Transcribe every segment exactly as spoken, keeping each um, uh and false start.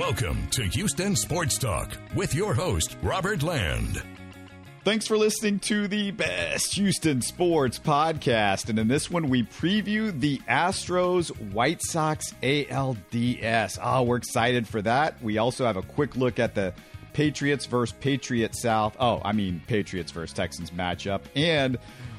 Welcome to Houston Sports Talk with your host, Robert Land. Thanks for listening to the best Houston sports podcast. And in this one, we preview the Astros White Sox A L D S. Ah, oh, we're excited for that. We also have a quick look at the Patriots versus Patriot South. Oh, I mean, Patriots versus Texans matchup. And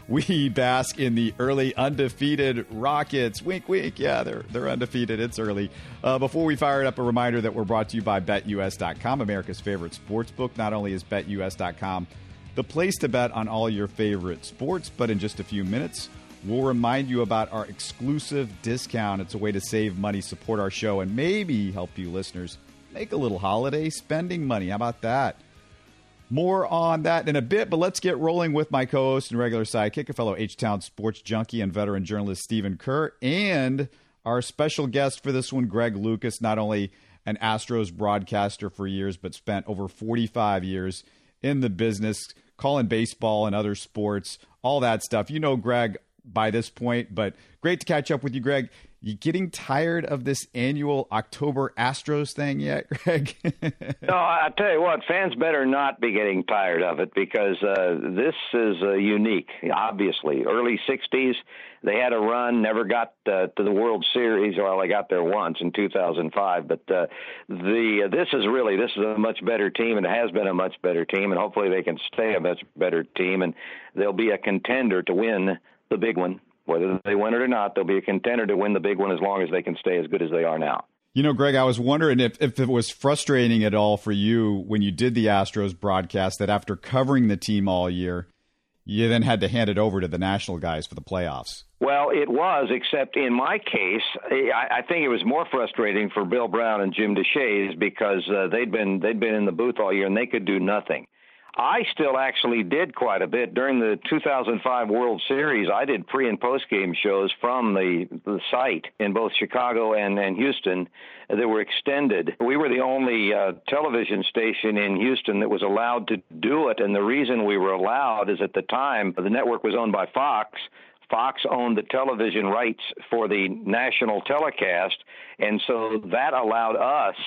we bask in the early undefeated Rockets. Wink, wink. Yeah, they're they're undefeated. It's early. Uh, before we fire it up, a reminder that we're brought to you by Bet U S dot com, America's favorite sportsbook. Not only is Bet U S dot com the place to bet on all your favorite sports, but in just a few minutes, we'll remind you about our exclusive discount. It's a way to save money, support our show, and maybe help you listeners make a little holiday spending money. How about that? More on that in a bit, but let's get rolling with my co-host and regular sidekick, a fellow H-Town sports junkie and veteran journalist, Steven Kerr, and our special guest for this one, Greg Lucas, not only an Astros broadcaster for years, but spent over forty-five years in the business, calling baseball and other sports, all that stuff. You know Greg by this point, but great to catch up with you, Greg. You getting tired of this annual October Astros thing yet, Greg? No, I tell you what, fans better not be getting tired of it because uh, this is uh, unique, obviously. Early sixties, they had a run, never got uh, to the World Series. Well, they got there once in two thousand five, but uh, the uh, this is really, this is a much better team, and it has been a much better team, and hopefully they can stay a much better team, and they'll be a contender to win the big one. Whether they win it or not, they'll be a contender to win the big one as long as they can stay as good as they are now. You know, Greg, I was wondering if, if it was frustrating at all for you when you did the Astros broadcast that after covering the team all year, you then had to hand it over to the national guys for the playoffs. Well, it was, except in my case, I, I think it was more frustrating for Bill Brown and Jim Deshaies because uh, they'd been they'd been in the booth all year and they could do nothing. I still actually did quite a bit. During the two thousand five World Series, I did pre- and post-game shows from the, the site in both Chicago and, and Houston that were extended. We were the only uh, television station in Houston that was allowed to do it, and the reason we were allowed is at the time the network was owned by Fox. Fox owned the television rights for the national telecast, and so that allowed us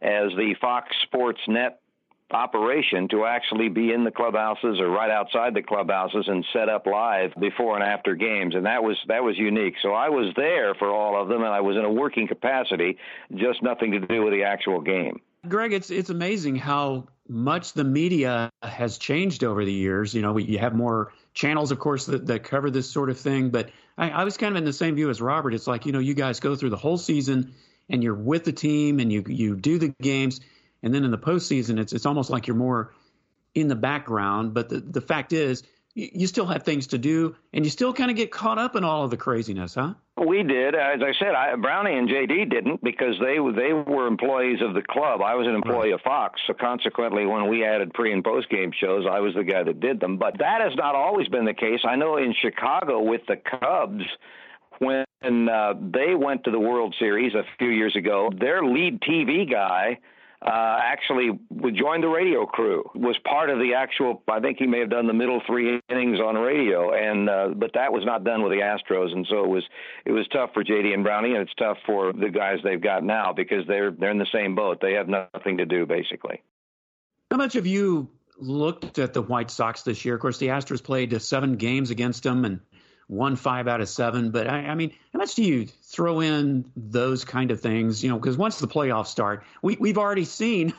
as the Fox Sports Net operation to actually be in the clubhouses or right outside the clubhouses and set up live before and after games. And that was that was unique. So I was there for all of them, and I was in a working capacity, just nothing to do with the actual game. Greg, it's it's amazing how much the media has changed over the years. You know, we, you have more channels, of course, that, that cover this sort of thing. But I, I was kind of in the same view as Robert. It's like, you know, you guys go through the whole season and you're with the team and you you do the games. And then in the postseason, it's it's almost like you're more in the background. But the, the fact is, you, you still have things to do, and you still kind of get caught up in all of the craziness, huh? We did. As I said, I, Brownie and J D didn't because they they were employees of the club. I was an employee of Fox, so consequently, when we added pre- and post-game shows, I was the guy that did them. But that has not always been the case. I know in Chicago with the Cubs, when uh, they went to the World Series a few years ago, their lead T V guy Uh, actually joined the radio crew, was part of the actual, I think he may have done the middle three innings on radio, and uh, but that was not done with the Astros, and so it was it was tough for J D and Brownie, and it's tough for the guys they've got now because they're they're in the same boat. They have nothing to do, basically. How much have you looked at the White Sox this year? Of course, the Astros played seven games against them and won five out of seven, but I, I mean, how much do you throw in those kind of things? You know, because once the playoffs start, we, we've already seen,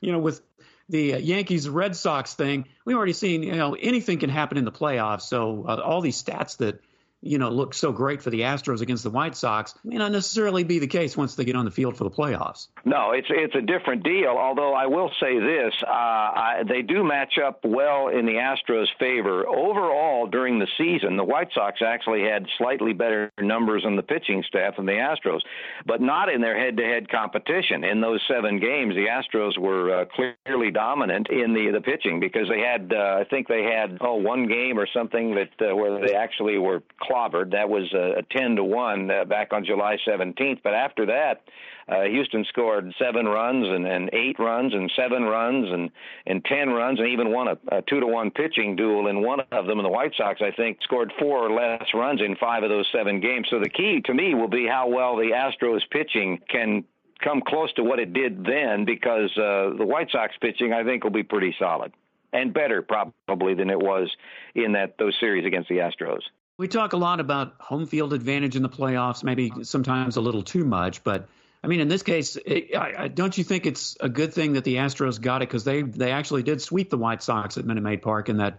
you know, with the Yankees Red Sox thing, we've already seen, you know, anything can happen in the playoffs. So uh, all these stats that, you know, look so great for the Astros against the White Sox may not necessarily be the case once they get on the field for the playoffs. No, it's it's a different deal, although I will say this. Uh, I, they do match up well in the Astros' favor. Overall, during the season, the White Sox actually had slightly better numbers on the pitching staff than the Astros, but not in their head-to-head competition. In those seven games, the Astros were uh, clearly dominant in the, the pitching because they had, uh, I think they had, oh, one game or something that uh, where they actually were clobbered. That was a ten to one uh, back on July seventeenth. But after that, uh, Houston scored seven runs and, and eight runs and seven runs and, and ten runs and even won a, a two to one pitching duel in one of them. And the White Sox, I think, scored four or less runs in five of those seven games. So the key to me will be how well the Astros pitching can come close to what it did then, because uh, the White Sox pitching, I think, will be pretty solid and better probably than it was in that those series against the Astros. We talk a lot about home field advantage in the playoffs, maybe sometimes a little too much. But, I mean, in this case, it, I, I, don't you think it's a good thing that the Astros got it? Because they, they actually did sweep the White Sox at Minute Maid Park in that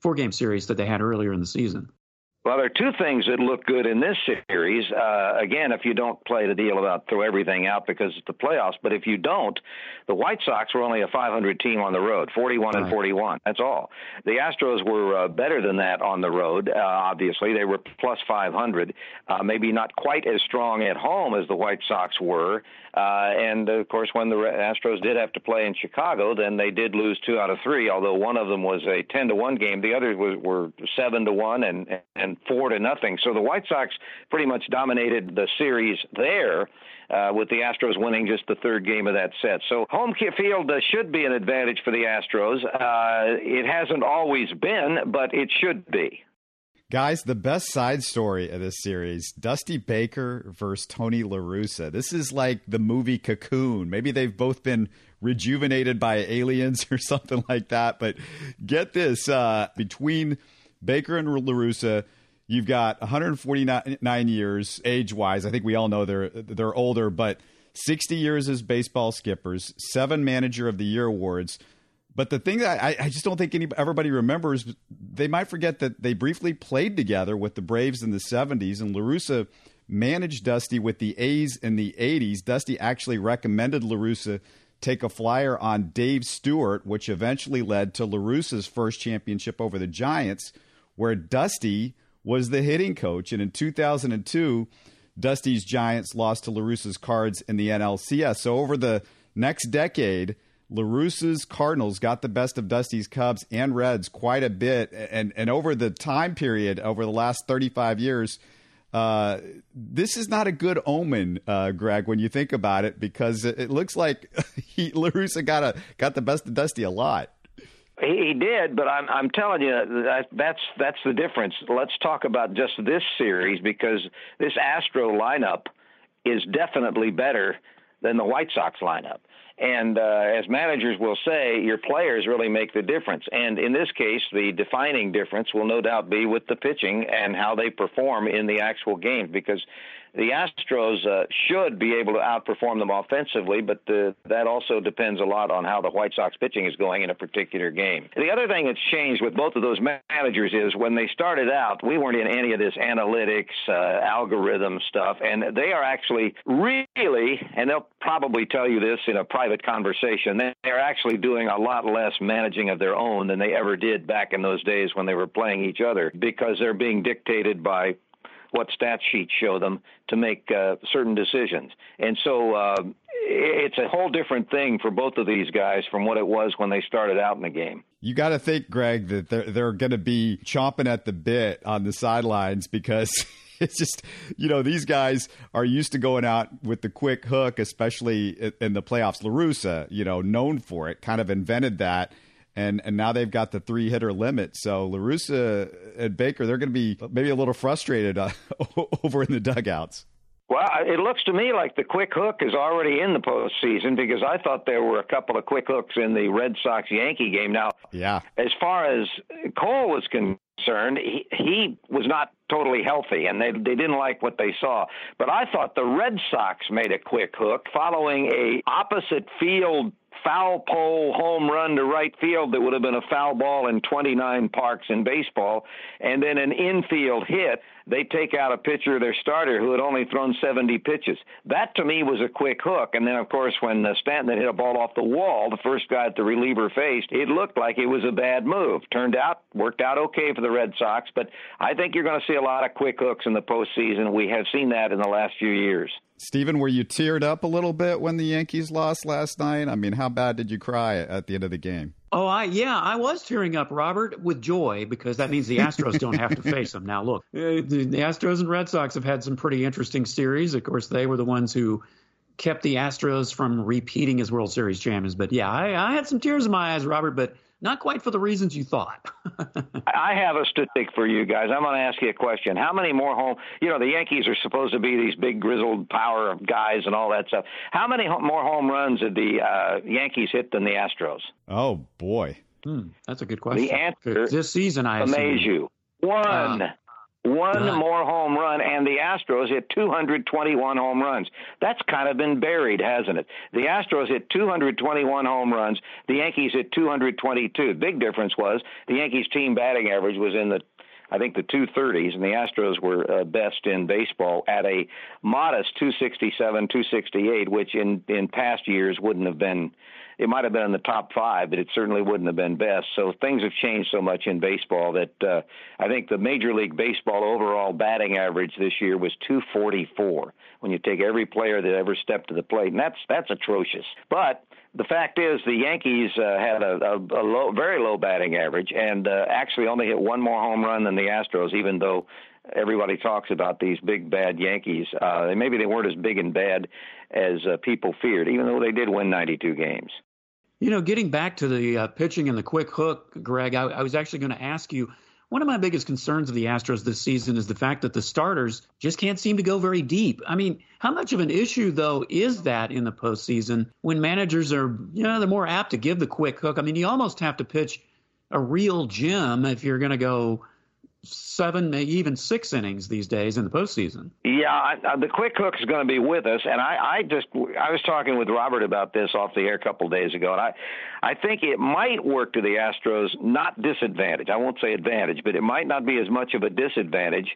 four-game series that they had earlier in the season. Well, there are two things that look good in this series. Uh, again, if you don't play the deal about throw everything out because it's the playoffs, but if you don't, the White Sox were only a five hundred team on the road, forty-one and forty-one. That's all. The Astros were uh, better than that on the road, uh, obviously. They were plus five hundred, uh, maybe not quite as strong at home as the White Sox were. Uh, and, of course, when the Astros did have to play in Chicago, then they did lose two out of three, although one of them was a ten to one game. The others was, were seven to one and, and four to nothing. So the White Sox pretty much dominated the series there, uh, with the Astros winning just the third game of that set. So home field uh, should be an advantage for the Astros. Uh, it hasn't always been, but it should be. Guys, the best side story of this series, Dusty Baker versus Tony La Russa. This is like the movie Cocoon. Maybe they've both been rejuvenated by aliens or something like that. But get this, uh, between Baker and La Russa, you've got one hundred forty-nine years age-wise. I think we all know they're they're older, but sixty years as baseball skippers, seven Manager of the Year awards. But the thing that I, I just don't think anybody, everybody remembers, they might forget that they briefly played together with the Braves in the seventies, and La Russa managed Dusty with the A's in the eighties. Dusty actually recommended La Russa take a flyer on Dave Stewart, which eventually led to La Russa's first championship over the Giants, where Dusty was the hitting coach. And in two thousand two, Dusty's Giants lost to La Russa's Cards in the N L C S. So over the next decade, La Russa's Cardinals got the best of Dusty's Cubs and Reds quite a bit. And, and over the time period, over the last thirty-five years, uh, this is not a good omen, uh, Greg, when you think about it, because it, it looks like he, La Russa got, a, got the best of Dusty a lot. He did, but I'm, I'm telling you, that, that's that's the difference. Let's talk about just this series, because this Astro lineup is definitely better than the White Sox lineup. And uh, as managers will say, your players really make the difference. And in this case, the defining difference will no doubt be with the pitching and how they perform in the actual games, because the Astros uh, should be able to outperform them offensively, but the, that also depends a lot on how the White Sox pitching is going in a particular game. The other thing that's changed with both of those managers is when they started out, we weren't in any of this analytics, uh, algorithm stuff, and they are actually really, and they'll probably tell you this in a private conversation, they're actually doing a lot less managing of their own than they ever did back in those days when they were playing each other, because they're being dictated by what stat sheets show them to make uh, certain decisions. And so uh, it's a whole different thing for both of these guys from what it was when they started out in the game. You got to think, Greg, that they're, they're going to be chomping at the bit on the sidelines, because it's just, you know, these guys are used to going out with the quick hook, especially in the playoffs. La Russa, you know, known for it, kind of invented that. And and now they've got the three-hitter limit. So La Russa and Baker, they're going to be maybe a little frustrated uh, over in the dugouts. Well, it looks to me like the quick hook is already in the postseason, because I thought there were a couple of quick hooks in the Red Sox-Yankee game. Now, yeah. As far as Cole was concerned, he, he was not totally healthy, and they they didn't like what they saw. But I thought the Red Sox made a quick hook following a opposite field foul pole home run to right field that would have been a foul ball in twenty-nine parks in baseball, and then an infield hit. They take out a pitcher, their starter, who had only thrown seventy pitches. That, to me, was a quick hook. And then, of course, when Stanton hit a ball off the wall, the first guy that the reliever faced, it looked like it was a bad move. Turned out, worked out okay for the Red Sox, but I think you're going to see a lot of quick hooks in the postseason. We have seen that in the last few years. Steven, were you teared up a little bit when the Yankees lost last night? I mean, how bad did you cry at the end of the game? Oh, I yeah, I was tearing up, Robert, with joy, because that means the Astros don't have to face them. Now, look, the, the Astros and Red Sox have had some pretty interesting series. Of course, they were the ones who kept the Astros from repeating as World Series champions. But, yeah, I, I had some tears in my eyes, Robert, but not quite for the reasons you thought. I have a statistic for you guys. I'm going to ask you a question. How many more home, you know, the Yankees are supposed to be these big grizzled power guys and all that stuff. How many more home runs did the uh, Yankees hit than the Astros? Oh, boy. Hmm, that's a good question. The answer this season, I amaze assume. You. One. Uh, One Done. more home run, and the Astros hit two hundred twenty-one home runs. That's kind of been buried, hasn't it? The Astros hit two hundred twenty-one home runs. The Yankees hit two hundred twenty-two. Big difference was the Yankees' team batting average was in the, I think, the two thirties, and the Astros were uh, best in baseball at a modest two sixty-seven, two sixty-eight, which in, in past years wouldn't have been. It might have been in the top five, but it certainly wouldn't have been best. So things have changed so much in baseball that uh, I think the Major League Baseball overall batting average this year was two forty-four when you take every player that ever stepped to the plate. And that's that's atrocious. But the fact is the Yankees uh, had a, a, a low, very low batting average and uh, actually only hit one more home run than the Astros, even though everybody talks about these big, bad Yankees. Uh, maybe they weren't as big and bad as uh, people feared, even though they did win ninety-two games. You know, getting back to the uh, pitching and the quick hook, Greg, I, I was actually going to ask you, one of my biggest concerns of the Astros this season is the fact that the starters just can't seem to go very deep. I mean, how much of an issue, though, is that in the postseason when managers are, you know, they're more apt to give the quick hook? I mean, you almost have to pitch a real gem if you're going to go seven, maybe even six innings these days in the postseason. Yeah, I, the quick hook is going to be with us. And I, I just I was talking with Robert about this off the air a couple of days ago. And I, I think it might work to the Astros, not disadvantage. I won't say advantage, but it might not be as much of a disadvantage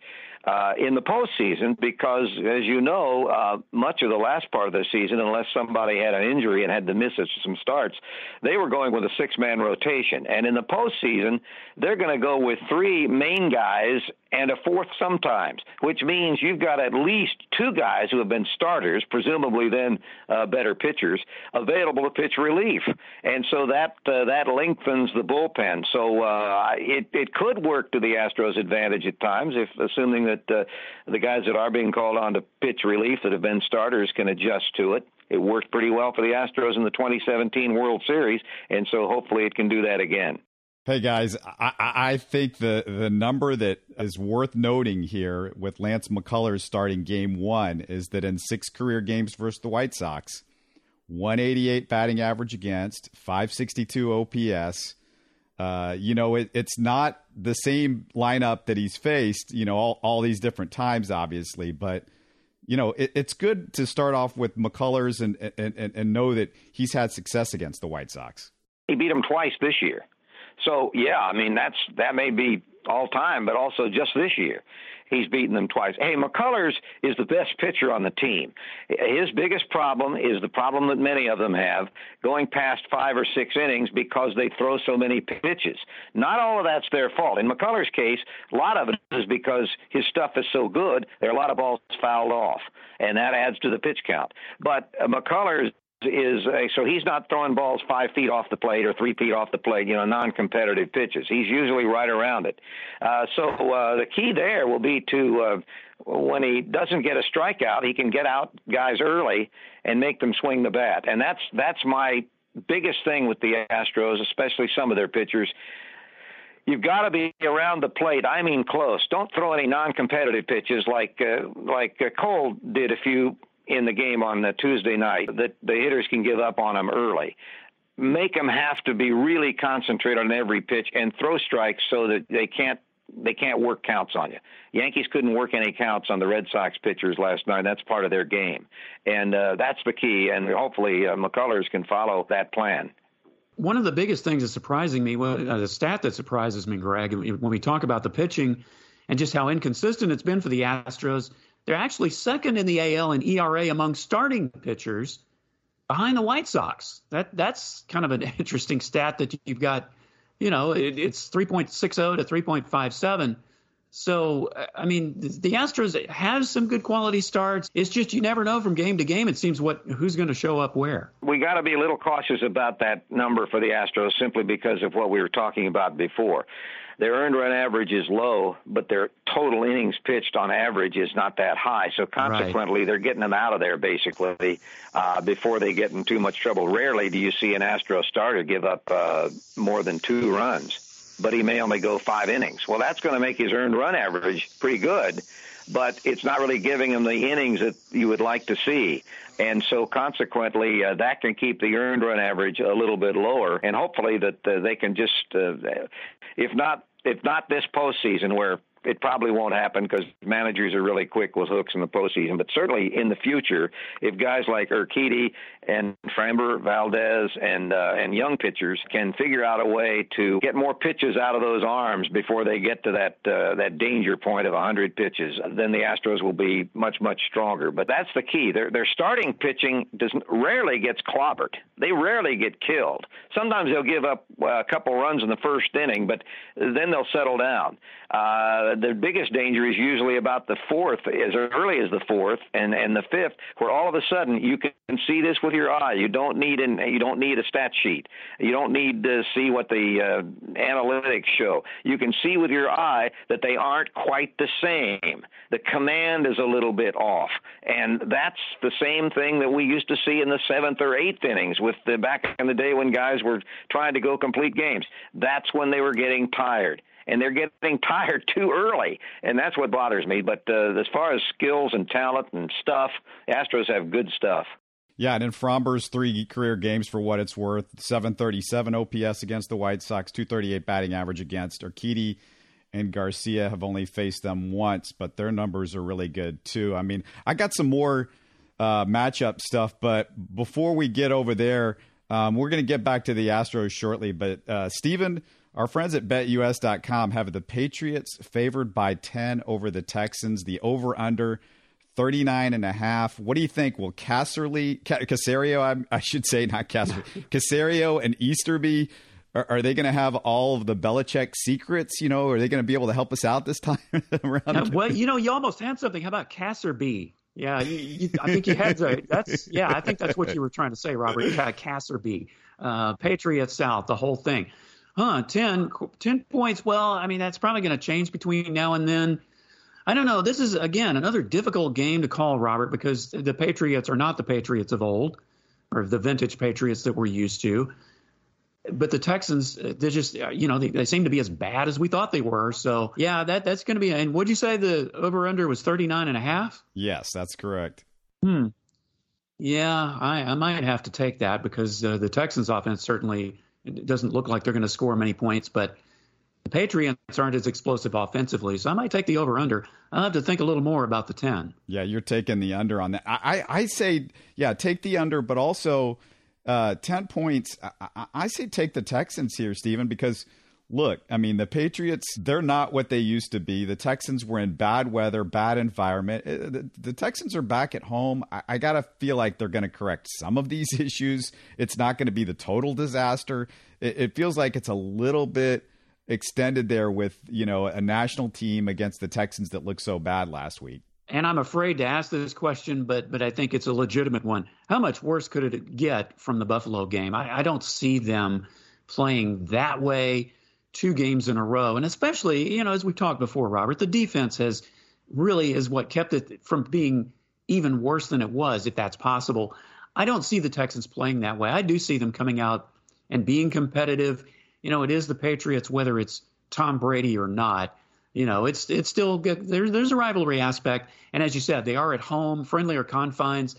uh, in the postseason because, as you know, uh, much of the last part of the season, unless somebody had an injury and had to miss some starts, they were going with a six-man rotation. And in the postseason, they're going to go with three main guys guys and a fourth sometimes, which means you've got at least two guys who have been starters, presumably then uh, better pitchers, available to pitch relief. And so that uh, that lengthens the bullpen. So uh, it, it could work to the Astros' advantage at times, if assuming that uh, the guys that are being called on to pitch relief that have been starters can adjust to it. It worked pretty well for the Astros in the twenty seventeen World Series, and so hopefully it can do that again. Hey, guys, I, I think the, the number that is worth noting here with Lance McCullers starting game one is that in six career games versus the White Sox, one eighty-eight batting average against, five sixty-two O P S. Uh, you know, it, it's not the same lineup that he's faced, you know, all, all these different times, obviously. But, you know, it, it's good to start off with McCullers and, and, and, and know that he's had success against the White Sox. He beat them twice this year. So, yeah, I mean, that's that may be all time, but also just this year. He's beaten them twice. Hey, McCullers is the best pitcher on the team. His biggest problem is the problem that many of them have, going past five or six innings because they throw so many pitches. Not all of that's their fault. In McCullers' case, a lot of it is because his stuff is so good, there are a lot of balls fouled off, and that adds to the pitch count. But uh, McCullers is a, so he's not throwing balls five feet off the plate or three feet off the plate, you know, non-competitive pitches. He's usually right around it. Uh, so uh, the key there will be to uh, when he doesn't get a strikeout, he can get out guys early and make them swing the bat. And that's that's my biggest thing with the Astros, especially some of their pitchers. You've got to be around the plate. I mean, close. Don't throw any non-competitive pitches like uh, like uh, Cole did a few in the game on the Tuesday night, that the hitters can give up on them early. Make them have to be really concentrated on every pitch and throw strikes so that they can't they can't work counts on you. Yankees couldn't work any counts on the Red Sox pitchers last night. That's part of their game. And uh, that's the key, and hopefully uh, McCullers can follow that plan. One of the biggest things that's surprising me, well, uh, the stat that surprises me, Greg, when we talk about the pitching and just how inconsistent it's been for the Astros, they're actually second in the A L in E R A among starting pitchers behind the White Sox. That That's kind of an interesting stat that you've got, you know, it, it's three point six oh to three point five seven So, I mean, the Astros have some good quality starts. It's just you never know from game to game, it seems, what who's going to show up where. We got to be a little cautious about that number for the Astros simply because of what we were talking about before. Their earned run average is low, but their total innings pitched on average is not that high. So consequently, right. They're getting them out of there, basically, uh, before they get in too much trouble. Rarely do you see an Astro starter give up uh, more than two runs. But he may only go five innings. Well, that's going to make his earned run average pretty good, but it's not really giving him the innings that you would like to see. And so consequently, uh, that can keep the earned run average a little bit lower, and hopefully that uh, they can just, uh, if not if not this postseason, where it probably won't happen because managers are really quick with hooks in the postseason. But certainly in the future, if guys like Urquidy and Framber Valdez and uh, and young pitchers can figure out a way to get more pitches out of those arms before they get to that uh, that danger point of one hundred pitches, then the Astros will be much, much stronger. But that's the key. Their their starting pitching doesn't rarely gets clobbered. They rarely get killed. Sometimes they'll give up a couple runs in the first inning, but then they'll settle down. Uh, The biggest danger is usually about the fourth, as early as the fourth and, and the fifth, where all of a sudden you can see this with your eye. You don't need an, you don't need a stat sheet. You don't need to see what the uh, analytics show. You can see with your eye that they aren't quite the same. The command is a little bit off, and that's the same thing that we used to see in the seventh or eighth innings with the back in the day when guys were trying to go complete games. That's when they were getting tired. And they're getting tired too early, and that's what bothers me. But uh, as far as skills and talent and stuff, Astros have good stuff. Yeah, and in Framber's three career games, for what it's worth, seven thirty-seven O P S against the White Sox, two thirty-eight batting average against. Urquidy and Garcia have only faced them once, but their numbers are really good too. I mean, I got some more uh, matchup stuff, but before we get over there, um, we're going to get back to the Astros shortly. But uh, Steven, our friends at Bet U S dot com have the Patriots favored by ten over the Texans. The over-under, thirty-nine and a half. What do you think? Will Caserly, Caserio, I, I should say not Caserly, Caserio and Easterby, are, are they going to have all of the Belichick secrets? You know, are they going to be able to help us out this time around? Now, well, you know, you almost had something. How about Caserby? Yeah, you, you, I think you had to. That's, yeah, I think that's what you were trying to say, Robert. Caserby, uh, Patriots South, the whole thing. Huh, ten, ten points. Well, I mean, that's probably going to change between now and then. I don't know. This is, again, another difficult game to call, Robert, because the Patriots are not the Patriots of old or the vintage Patriots that we're used to. But the Texans, they're just, you know, they, they seem to be as bad as we thought they were. So, yeah, that that's going to be – and would you say the over-under was thirty-nine and a half? Yes, that's correct. Hmm. Yeah, I, I might have to take that because uh, the Texans offense certainly – it doesn't look like they're going to score many points, but the Patriots aren't as explosive offensively, so I might take the over-under. I'll have to think a little more about the ten. Yeah, you're taking the under on that. I, I, I say, yeah, take the under, but also uh, ten points. I, I say take the Texans here, Steven, because, look, I mean, the Patriots, they're not what they used to be. The Texans were in bad weather, bad environment. The, the Texans are back at home. I, I got to feel like they're going to correct some of these issues. It's not going to be the total disaster. It, it feels like it's a little bit extended there with, you know, a national team against the Texans that looked so bad last week. And I'm afraid to ask this question, but but I think it's a legitimate one. How much worse could it get from the Buffalo game? I, I don't see them playing that way two games in a row. And especially, you know, as we talked before, Robert, the defense has really is what kept it from being even worse than it was, if that's possible. I don't see the Texans playing that way. I do see them coming out and being competitive. You know, it is the Patriots, whether it's Tom Brady or not. You know, it's it's still good. There, there's a rivalry aspect. And as you said, they are at home, friendlier confines.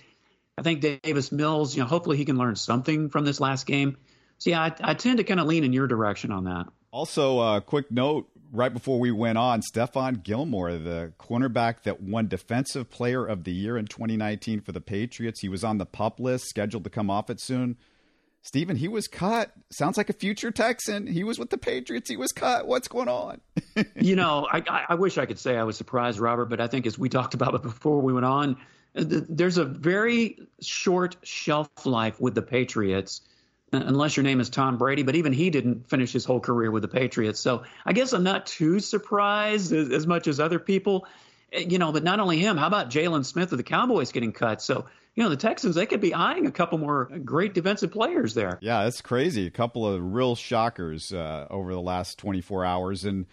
I think Davis Mills, you know, hopefully he can learn something from this last game. So, yeah, I, I tend to kind of lean in your direction on that. Also, a uh, quick note right before we went on, Stephon Gilmore, the cornerback that won Defensive Player of the Year in twenty nineteen for the Patriots. He was on the PUP list, scheduled to come off it soon. Steven, he was cut. Sounds like a future Texan. He was with the Patriots. He was cut. What's going on? You know, I, I wish I could say I was surprised, Robert, but I think as we talked about it before we went on, there's a very short shelf life with the Patriots unless your name is Tom Brady, but even he didn't finish his whole career with the Patriots. So I guess I'm not too surprised as, as much as other people, you know, but not only him, how about Jaylon Smith of the Cowboys getting cut? So, you know, the Texans, they could be eyeing a couple more great defensive players there. Yeah, that's crazy. A couple of real shockers uh, over the last twenty-four hours. And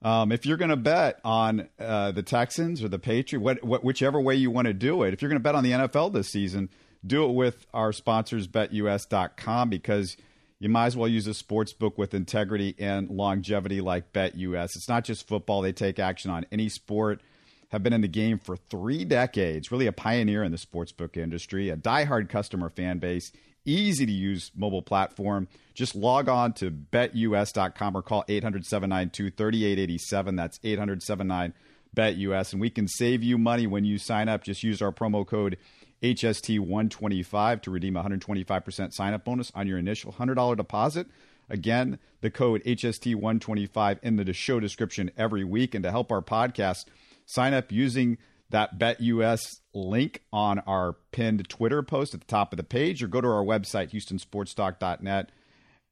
um, if you're going to bet on uh, the Texans or the Patriots, what, what, whichever way you want to do it, if you're going to bet on the N F L this season, do it with our sponsors, Bet U S dot com, because you might as well use a sports book with integrity and longevity like BetUS. It's not just football. They take action on any sport, have been in the game for three decades, really a pioneer in the sportsbook industry, a diehard customer fan base, easy-to-use mobile platform. Just log on to Bet U S dot com or call eight hundred, seven nine two, three eight eight seven. That's eight hundred, seven nine, B E T U S. And we can save you money when you sign up. Just use our promo code H S T one twenty-five to redeem a one hundred twenty-five percent sign-up bonus on your initial one hundred dollars deposit. Again, the code H S T one twenty-five in the show description every week. And to help our podcast, sign up using that BetUS link on our pinned Twitter post at the top of the page, or go to our website, houston sports talk dot net,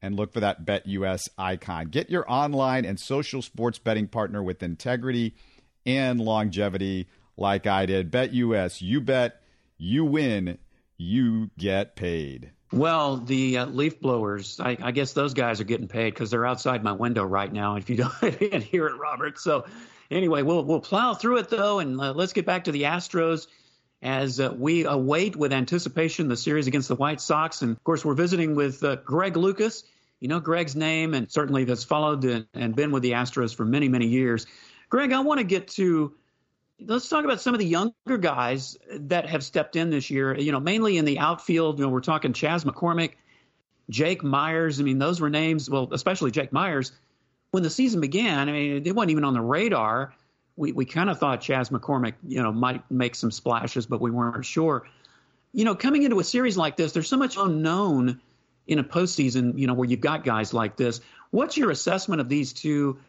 and look for that BetUS icon. Get your online and social sports betting partner with integrity and longevity like I did. BetUS, you bet. You win, you get paid. Well, the uh, leaf blowers, I, I guess those guys are getting paid because they're outside my window right now. If you don't if you hear it, Robert. So anyway, we'll we'll plow through it, though, and uh, let's get back to the Astros as uh, we await with anticipation the series against the White Sox. And, of course, we're visiting with uh, Greg Lucas. You know Greg's name, and certainly has followed and, and been with the Astros for many, many years. Greg, I want to get to – let's talk about some of the younger guys that have stepped in this year, you know, mainly in the outfield. You know, we're talking Chas McCormick, Jake Myers. I mean, those were names, well, especially Jake Myers. When the season began, I mean, it wasn't even on the radar. We we kind of thought Chas McCormick, you know, might make some splashes, but we weren't sure. You know, coming into a series like this, there's so much unknown in a postseason, you know, where you've got guys like this. What's your assessment of these two?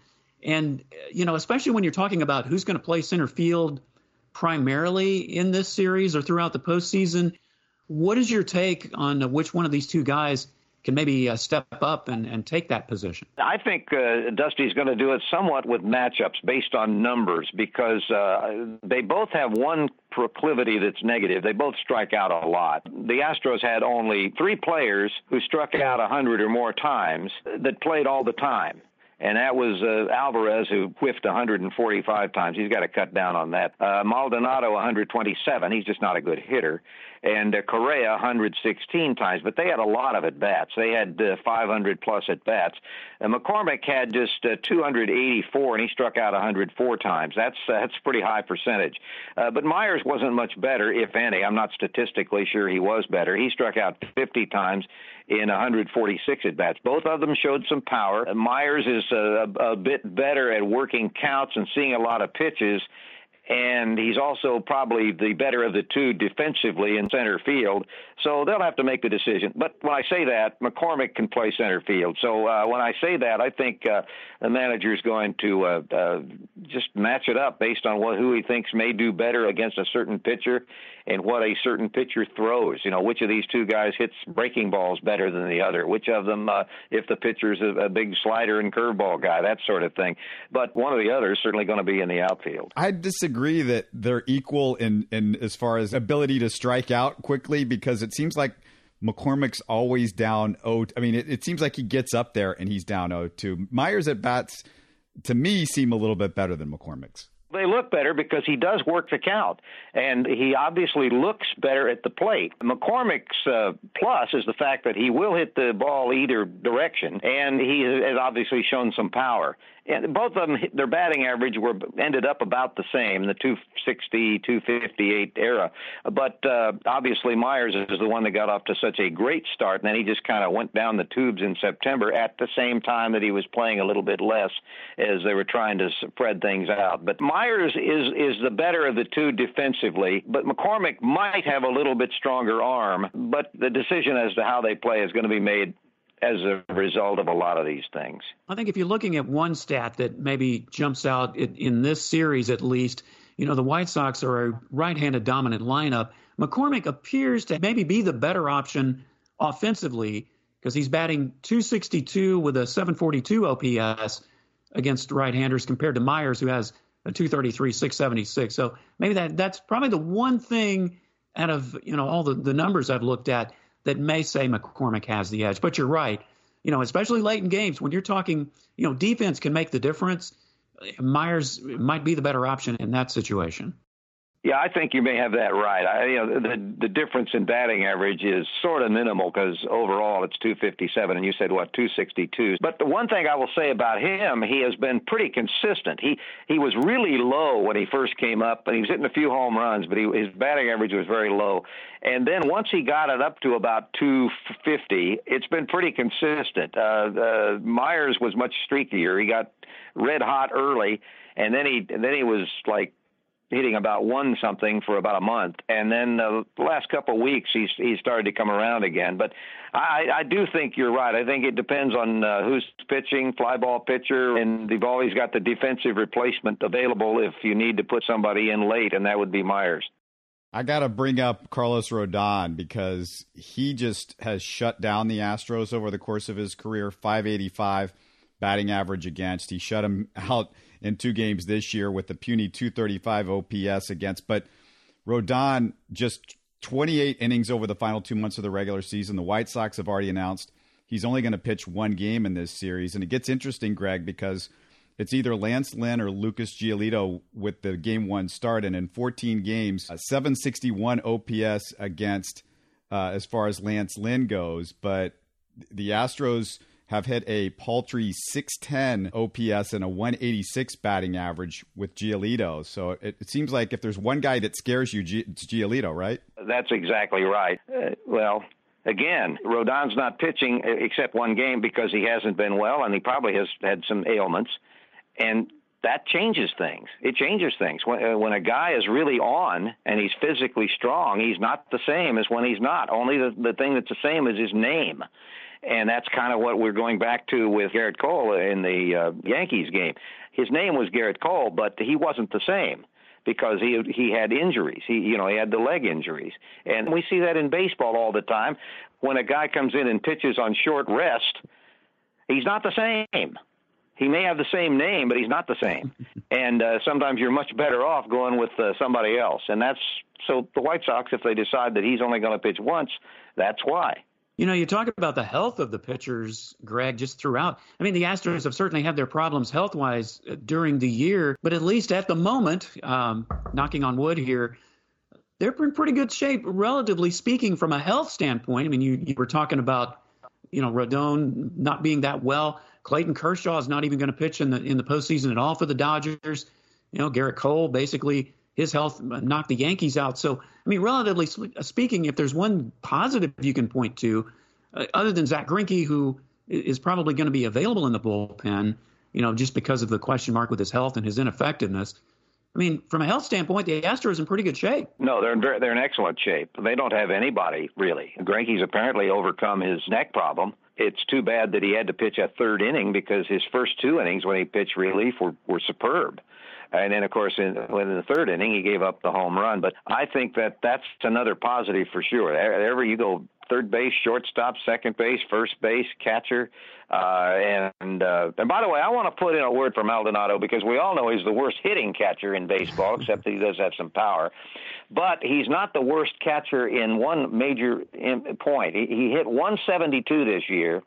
And, you know, especially when you're talking about who's going to play center field primarily in this series or throughout the postseason, what is your take on which one of these two guys can maybe uh, step up and, and take that position? I think uh, Dusty's going to do it somewhat with matchups based on numbers because uh, they both have one proclivity that's negative. They both strike out a lot. The Astros had only three players who struck out one hundred or more times that played all the time. And that was uh, Alvarez, who whiffed one hundred forty-five times. He's got to cut down on that. Uh, Maldonado, one hundred twenty-seven. He's just not a good hitter. And uh, Correa, one hundred sixteen times. But they had a lot of at-bats. They had uh, five hundred plus at-bats. And McCormick had just uh, two hundred eighty-four, and he struck out one hundred four times. That's uh, that's a pretty high percentage. Uh, but Myers wasn't much better, if any. I'm not statistically sure he was better. He struck out fifty times in one hundred forty-six at-bats. Both of them showed some power. Uh, Myers is A, a bit better at working counts and seeing a lot of pitches, and he's also probably the better of the two defensively in center field, so they'll have to make the decision. But when I say that, McCormick can play center field, so uh, when I say that, I think uh, the manager is going to uh, uh, just match it up based on what who he thinks may do better against a certain pitcher and what a certain pitcher throws. You know, which of these two guys hits breaking balls better than the other, which of them, uh, if the pitcher's a, a big slider and curveball guy, that sort of thing. But one or the other is certainly going to be in the outfield. I disagree that they're equal in, in as far as ability to strike out quickly, because it seems like McCormick's always down oh. I mean, it, it seems like he gets up there and he's down oh two. Myers at bats, to me, seem a little bit better than McCormick's. They look better because he does work the count, and he obviously looks better at the plate. McCormick's uh, plus is the fact that he will hit the ball either direction, and he has obviously shown some power. And both of them, their batting average were ended up about the same, the two sixty, two fifty-eight era. But uh, obviously Myers is the one that got off to such a great start, and then he just kind of went down the tubes in September at the same time that he was playing a little bit less as they were trying to spread things out. But Myers is, is the better of the two defensively, but McCormick might have a little bit stronger arm, but the decision as to how they play is going to be made as a result of a lot of these things. I think if you're looking at one stat that maybe jumps out in, in this series, at least, you know, the White Sox are a right-handed dominant lineup. McCormick appears to maybe be the better option offensively because he's batting two sixty-two with a seven forty-two O P S against right-handers compared to Myers, who has a two thirty-three, six seventy-six. So maybe that that's probably the one thing out of, you know, all the, the numbers I've looked at that may say McCormick has the edge. But you're right, you know, especially late in games when you're talking, you know, defense can make the difference. Myers might be the better option in that situation. Yeah, I think you may have that right. I, you know, the the difference in batting average is sort of minimal because overall it's two fifty-seven, and you said, what, two sixty-two. But the one thing I will say about him, he has been pretty consistent. He he was really low when he first came up, and he was hitting a few home runs, but he, his batting average was very low. And then once he got it up to about two fifty, it's been pretty consistent. Uh, uh, Myers was much streakier. He got red hot early, and then he and then he was like hitting about one something for about a month, and then uh, the last couple of weeks he's he started to come around again. But I, I do think you're right. I think it depends on uh, who's pitching, fly ball pitcher, and they've always got the defensive replacement available if you need to put somebody in late, and that would be Myers. I got to bring up Carlos Rodon because he just has shut down the Astros over the course of his career. five eighty-five batting average against. He shut him out in two games this year with the puny two thirty-five O P S against. But Rodon, just twenty-eight innings over the final two months of the regular season. The White Sox have already announced he's only going to pitch one game in this series. And it gets interesting, Greg, because it's either Lance Lynn or Lucas Giolito with the game one start. And in fourteen games, a seven sixty-one O P S against uh, as far as Lance Lynn goes. But the Astros have hit a paltry six ten O P S and a one eighty-six batting average with Giolito. So it, it seems like if there's one guy that scares you, G, it's Giolito, right? That's exactly right. Uh, well, again, Rodon's not pitching except one game because he hasn't been well, and he probably has had some ailments. And that changes things. It changes things. When, uh, when a guy is really on and he's physically strong, he's not the same as when he's not. Only the, the thing that's the same is his name. And that's kind of what we're going back to with Gerrit Cole in the uh, Yankees game. His name was Gerrit Cole, but he wasn't the same because he he had injuries. He you know he had the leg injuries, and we see that in baseball all the time. When a guy comes in and pitches on short rest, he's not the same. He may have the same name, but he's not the same. And uh, sometimes you're much better off going with uh, somebody else. And that's so the White Sox, if they decide that he's only going to pitch once, that's why. You know, you talk about the health of the pitchers, Greg, just throughout. I mean, the Astros have certainly had their problems health-wise during the year, but at least at the moment, um, knocking on wood here, they're in pretty good shape, relatively speaking, from a health standpoint. I mean, you, you were talking about, you know, Rodon not being that well. Clayton Kershaw is not even going to pitch in the in the postseason at all for the Dodgers. You know, Gerrit Cole, basically his health knocked the Yankees out. So, I mean, relatively speaking, if there's one positive you can point to, uh, other than Zach Greinke, who is probably going to be available in the bullpen, you know, just because of the question mark with his health and his ineffectiveness. I mean, from a health standpoint, the Astros are in pretty good shape. No, they're in very, they're in excellent shape. They don't have anybody, really. Greinke's apparently overcome his neck problem. It's too bad that he had to pitch a third inning because his first two innings when he pitched relief were, were superb. And then, of course, in, in the third inning, he gave up the home run. But I think that that's another positive for sure. Wherever you go, third base, shortstop, second base, first base, catcher. Uh, and, uh, and by the way, I want to put in a word for Maldonado because we all know he's the worst hitting catcher in baseball, except that he does have some power. But he's not the worst catcher in one major point. He, he hit one seventy-two this year,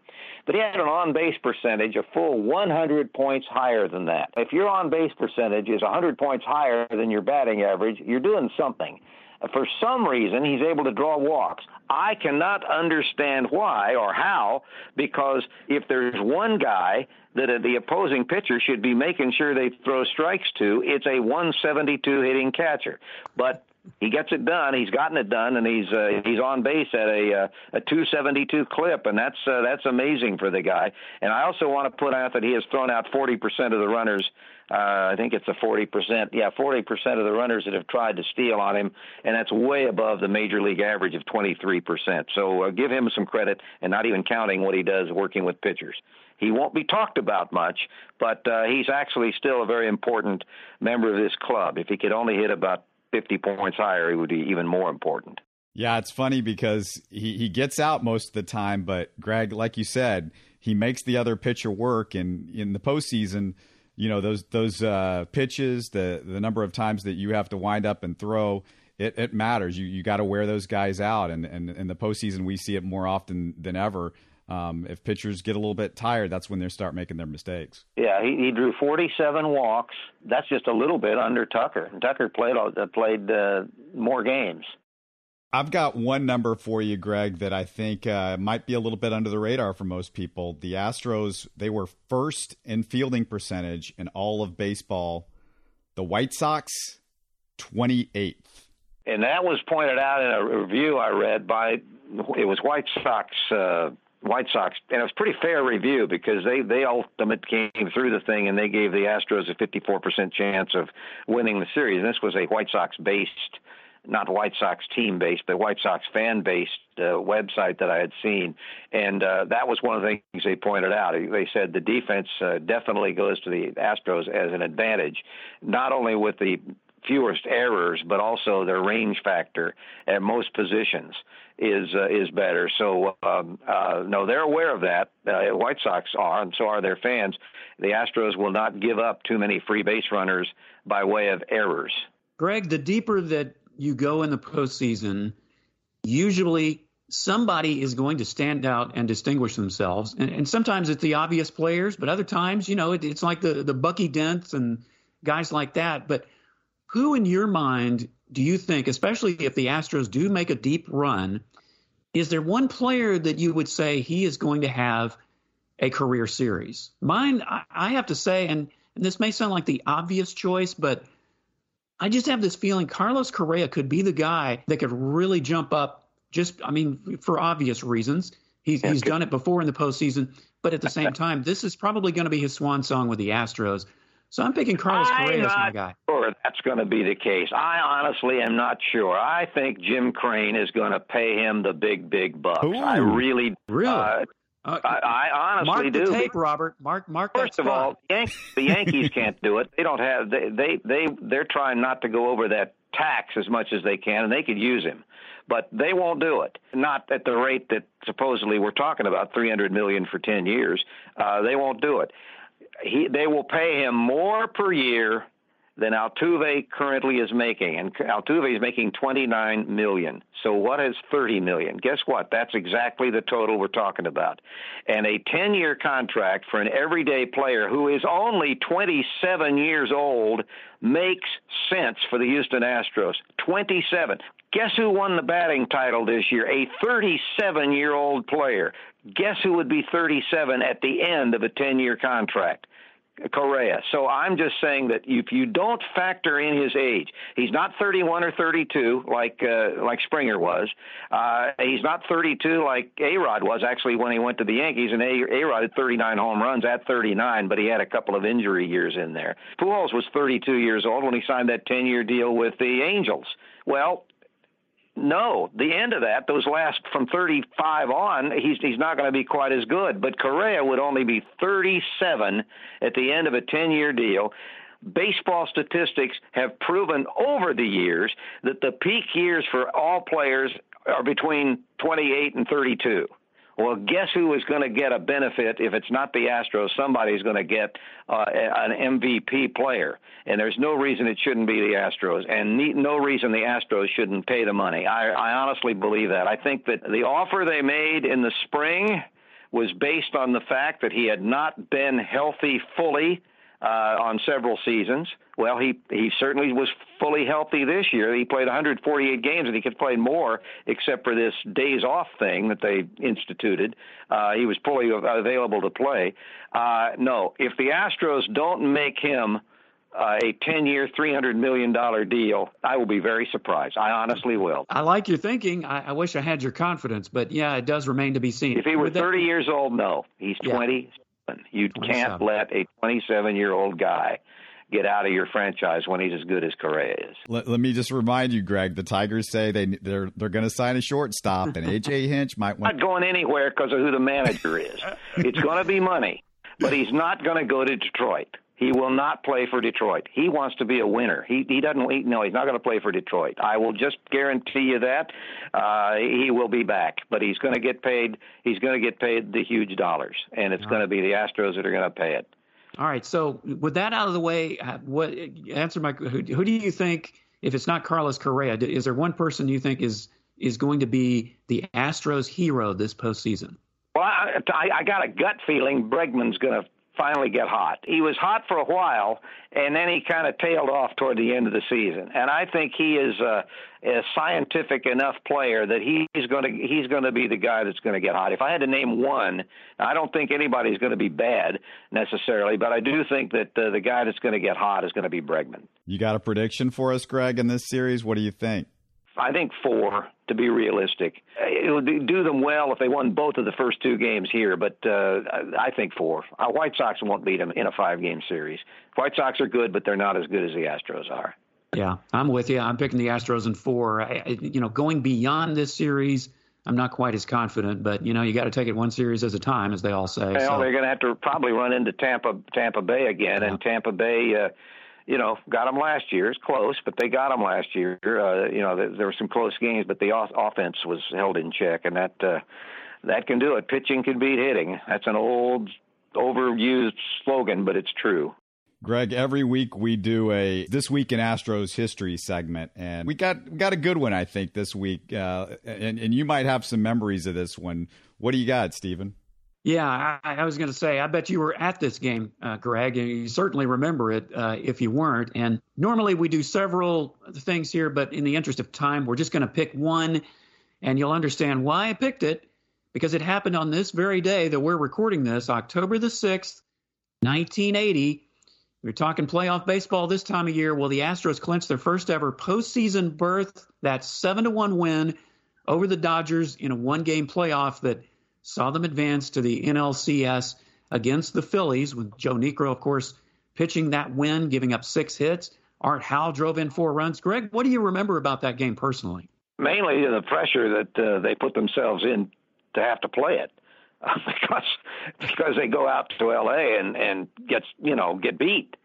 but he had an on-base percentage a full one hundred points higher than that. If your on-base percentage is one hundred points higher than your batting average, you're doing something. For some reason, he's able to draw walks. I cannot understand why or how, because if there's one guy that the opposing pitcher should be making sure they throw strikes to, it's a one seventy-two hitting catcher. But he gets it done. He's gotten it done, and he's uh, he's on base at a uh, a two seventy-two clip, and that's uh, that's amazing for the guy. And I also want to put out that he has thrown out forty percent of the runners. Uh, I think it's a forty percent. Yeah, forty percent of the runners that have tried to steal on him, and that's way above the major league average of twenty-three percent. So uh, give him some credit, and not even counting what he does working with pitchers. He won't be talked about much, but uh, he's actually still a very important member of this club. If he could only hit about fifty points higher, it would be even more important. Yeah, it's funny because he, he gets out most of the time, but Greg, like you said, he makes the other pitcher work. And in the postseason, you know, those those uh, pitches, the the number of times that you have to wind up and throw, it, it matters. You you got to wear those guys out. And and in the postseason, we see it more often than ever. Um, if pitchers get a little bit tired, that's when they start making their mistakes. Yeah, he, he drew forty-seven walks. That's just a little bit under Tucker. And Tucker played uh, played uh, more games. I've got one number for you, Greg, that I think uh, might be a little bit under the radar for most people. The Astros, they were first in fielding percentage in all of baseball. The White Sox, twenty-eighth. And that was pointed out in a review I read by, it was White Sox, uh, White Sox, and it was a pretty fair review because they, they ultimately came through the thing and they gave the Astros a fifty-four percent chance of winning the series. And this was a White Sox-based, not White Sox team-based, but White Sox fan-based uh, website that I had seen. And uh, that was one of the things they pointed out. They said the defense uh, definitely goes to the Astros as an advantage, not only with the fewest errors, but also their range factor at most positions is uh, is better. So, um, uh, no, they're aware of that. Uh, White Sox are, and so are their fans. The Astros will not give up too many free base runners by way of errors. Greg, the deeper that you go in the postseason, usually somebody is going to stand out and distinguish themselves. And, and sometimes it's the obvious players, but other times, you know, it, it's like the, the Bucky Dents and guys like that. But who in your mind do you think, especially if the Astros do make a deep run, is there one player that you would say he is going to have a career series? Mine, I, I have to say, and, and this may sound like the obvious choice, but I just have this feeling Carlos Correa could be the guy that could really jump up just, I mean, for obvious reasons. He's, he's done it before in the postseason, but at the same time, this is probably going to be his swan song with the Astros. So I'm picking Carlos Correa as my guy. I'm not sure that's going to be the case. I honestly am not sure. I think Jim Crane is going to pay him the big, big bucks. Ooh, I really really. Uh, Uh, I, I honestly do. Mark the do. tape, Robert. Mark, mark. First of all, Yankees, the Yankees can't do it. They don't have. They, they, they, they're trying not to go over that tax as much as they can, and they could use him, but they won't do it. Not at the rate that supposedly we're talking about, three hundred million dollars for ten years. Uh, they won't do it. He, they will pay him more per year than Altuve currently is making, and Altuve is making twenty-nine million dollars. So what is thirty million dollars? Guess what? That's exactly the total we're talking about. And a ten-year contract for an everyday player who is only twenty-seven years old makes sense for the Houston Astros. twenty-seven. Guess who won the batting title this year? A thirty-seven-year-old player. Guess who would be thirty-seven at the end of a ten-year contract? Correa. So I'm just saying that if you don't factor in his age, he's not thirty-one or thirty-two like uh, like Springer was. Uh, he's not thirty-two like A-Rod was actually when he went to the Yankees, and A-Rod had thirty-nine home runs at thirty-nine, but he had a couple of injury years in there. Pujols was thirty-two years old when he signed that ten-year deal with the Angels. Well, no, the end of that, those last from thirty-five on, he's he's not going to be quite as good. But Correa would only be thirty-seven at the end of a ten-year deal. Baseball statistics have proven over the years that the peak years for all players are between twenty-eight and thirty-two. Well, guess who is going to get a benefit? If it's not the Astros, somebody's going to get uh, an M V P player. And there's no reason it shouldn't be the Astros, and ne- no reason the Astros shouldn't pay the money. I, I honestly believe that. I think that the offer they made in the spring was based on the fact that he had not been healthy fully uh, on several seasons. Well, he, he certainly was fully healthy this year. He played one hundred forty-eight games, and he could play more except for this days-off thing that they instituted. Uh, he was fully available to play. Uh, no, if the Astros don't make him uh, a ten-year, three hundred million dollars deal, I will be very surprised. I honestly will. I like your thinking. I, I wish I had your confidence, but, yeah, it does remain to be seen. If he were thirty that... years old, no. He's twenty-seven. Yeah. You can't let a twenty-seven-year-old guy get out of your franchise when he's as good as Correa is. Let, let me just remind you, Greg, the Tigers say they, they're they're going to sign a shortstop, and A J. Hinch might want not going anywhere because of who the manager is. It's going to be money, but he's not going to go to Detroit. He will not play for Detroit. He wants to be a winner. He he doesn't. He, no, he's not going to play for Detroit. I will just guarantee you that uh, he will be back. But he's going to get paid. He's going to get paid the huge dollars, and it's going to be the Astros that are going to pay it. All right. So with that out of the way, what answer my who, who do you think, if it's not Carlos Correa, is there one person you think is is going to be the Astros hero this postseason? Well, I, I, I got a gut feeling Bregman's going to finally get hot. He was hot for a while, and then he kind of tailed off toward the end of the season. And I think he is a, a scientific enough player that he's going to he's going to be the guy that's going to get hot. If I had to name one, I don't think anybody's going to be bad necessarily, but I do think that uh, the guy that's going to get hot is going to be Bregman. You got a prediction for us, Greg, in this series? What do you think? I think four, to be realistic. It would do them well if they won both of the first two games here, but uh, I think four. Uh, White Sox won't beat them in a five-game series. White Sox are good, but they're not as good as the Astros are. Yeah, I'm with you. I'm picking the Astros in four. I, I, you know, going beyond this series, I'm not quite as confident, but, you know, you got to take it one series at a time, as they all say. Well, so. They're going to have to probably run into Tampa, Tampa Bay again, yeah. and Tampa Bay uh, – you know, got them last year. It's close, but they got them last year. Uh, you know, there, there were some close games, but the off- offense was held in check, and that uh, that can do it. Pitching can beat hitting. That's an old, overused slogan, but it's true. Greg, every week we do a This Week in Astros History segment, and we got we got a good one, I think, this week. Uh, and, and you might have some memories of this one. What do you got, Stephen? Yeah, I, I was going to say, I bet you were at this game, uh, Greg, and you certainly remember it uh, if you weren't. And normally we do several things here, but in the interest of time, we're just going to pick one, and you'll understand why I picked it, because it happened on this very day that we're recording this, October the sixth, nineteen eighty. We're talking playoff baseball this time of year. Well, the Astros clinched their first ever postseason berth, that seven to one win over the Dodgers in a one-game playoff that saw them advance to the N L C S against the Phillies, with Joe Niekro, of course, pitching that win, giving up six hits. Art Howell drove in four runs. Greg, what do you remember about that game personally? Mainly the pressure that uh, they put themselves in to have to play it, uh, because because they go out to L A and and gets you know get beat,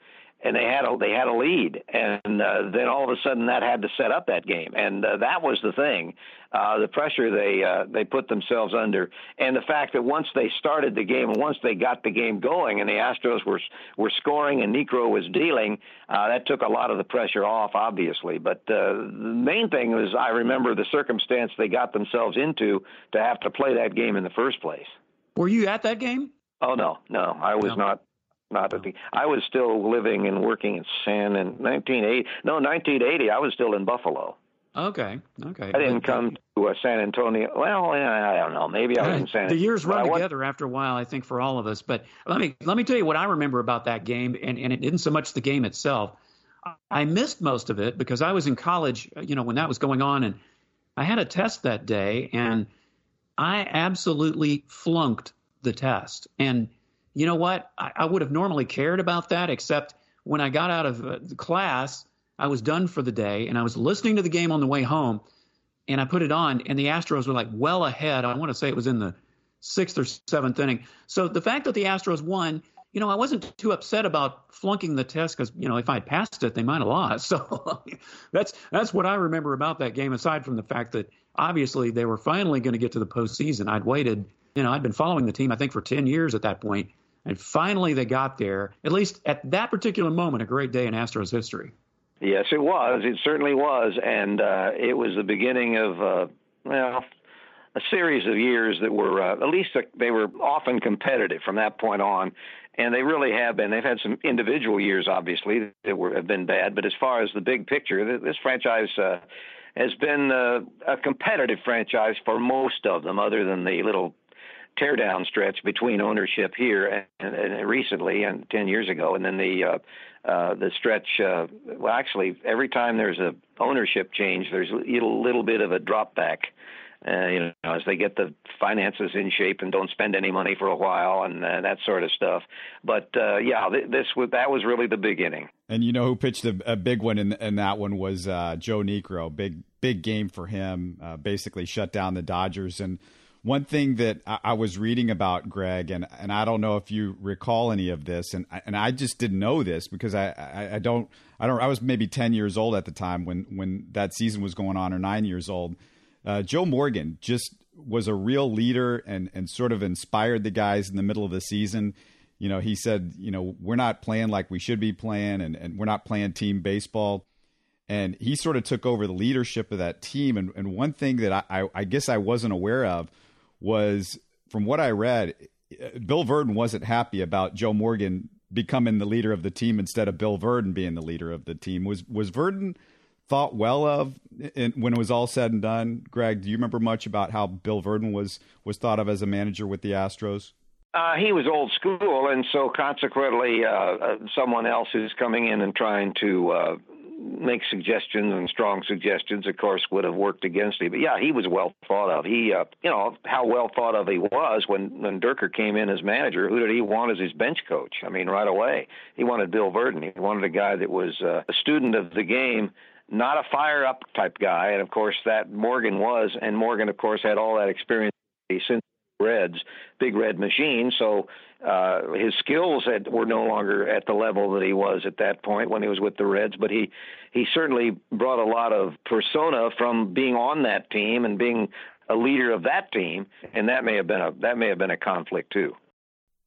and they had a they had a lead, and uh, then all of a sudden that had to set up that game, and uh, that was the thing. Uh, the pressure they uh, they put themselves under, and the fact that once they started the game, once they got the game going, and the Astros were were scoring and Niekro was dealing, uh, that took a lot of the pressure off, obviously. But uh, the main thing was I remember the circumstance they got themselves into to have to play that game in the first place. Were you at that game? Oh no, no, I was no. not. Not at the. I was still living and working in San in nineteen eighty. No, nineteen eighty. I was still in Buffalo. Okay. Okay. I didn't come to uh, San Antonio. Well, I don't know. Maybe I was in San Antonio. The years run together after a while, I think, for all of us. But let me let me tell you what I remember about that game, and, and it isn't so much the game itself. I missed most of it because I was in college, you know, when that was going on, and I had a test that day, and I absolutely flunked the test. And you know what? I, I would have normally cared about that, except when I got out of uh, the class, I was done for the day, and I was listening to the game on the way home, and I put it on, and the Astros were like well ahead. I want to say it was in the sixth or seventh inning. So the fact that the Astros won, you know, I wasn't too upset about flunking the test because, you know, if I had passed it, they might have lost. So that's that's what I remember about that game, aside from the fact that obviously they were finally going to get to the postseason. I'd waited, you know, I'd been following the team, I think, for ten years at that point. And finally they got there, at least at that particular moment, a great day in Astros history. Yes, it was. It certainly was. And uh, it was the beginning of, uh, well, a series of years that were, uh, at least they were often competitive from that point on. And they really have been. They've had some individual years, obviously, that were, have been bad. But as far as the big picture, this franchise uh, has been uh, a competitive franchise for most of them, other than the little teardown stretch between ownership here and, and recently and ten years ago, and then the uh, uh, the stretch. Uh, well, actually, every time there's a ownership change, there's a little, little bit of a drop back. Uh, you know, as they get the finances in shape and don't spend any money for a while, and uh, that sort of stuff. But uh, yeah, th- this was that was really the beginning. And you know who pitched a, a big one, and and that one was uh, Joe Niekro. Big big game for him. Uh, basically, shut down the Dodgers and. One thing that I, I was reading about, Greg, and, and I don't know if you recall any of this, and and I just didn't know this because I, I, I don't I don't I was maybe ten years old at the time when, when that season was going on, or nine years old. Uh, Joe Morgan just was a real leader and and sort of inspired the guys in the middle of the season. You know, he said, you know, we're not playing like we should be playing, and, and we're not playing team baseball. And he sort of took over the leadership of that team. And, and one thing that I, I, I guess I wasn't aware of was, from what I read, Bill Virdon wasn't happy about Joe Morgan becoming the leader of the team instead of Bill Virdon being the leader of the team. Was was Virdon thought well of in, when it was all said and done? Greg, do you remember much about how Bill Virdon was was thought of as a manager with the Astros? Uh, he was old school, and so consequently, uh, someone else is coming in and trying to uh, make suggestions, and strong suggestions, of course, would have worked against him. But yeah, he was well thought of. He, uh, you know, how well thought of he was when, when Durker came in as manager. Who did he want as his bench coach? I mean, right away, he wanted Bill Virdon. He wanted a guy that was uh, a student of the game, not a fire-up type guy. And of course, that Morgan was, and Morgan, of course, had all that experience since Reds, big red machine. So uh, his skills had, were no longer at the level that he was at that point when he was with the Reds, but he, he certainly brought a lot of persona from being on that team and being a leader of that team. And that may have been a, that may have been a conflict too.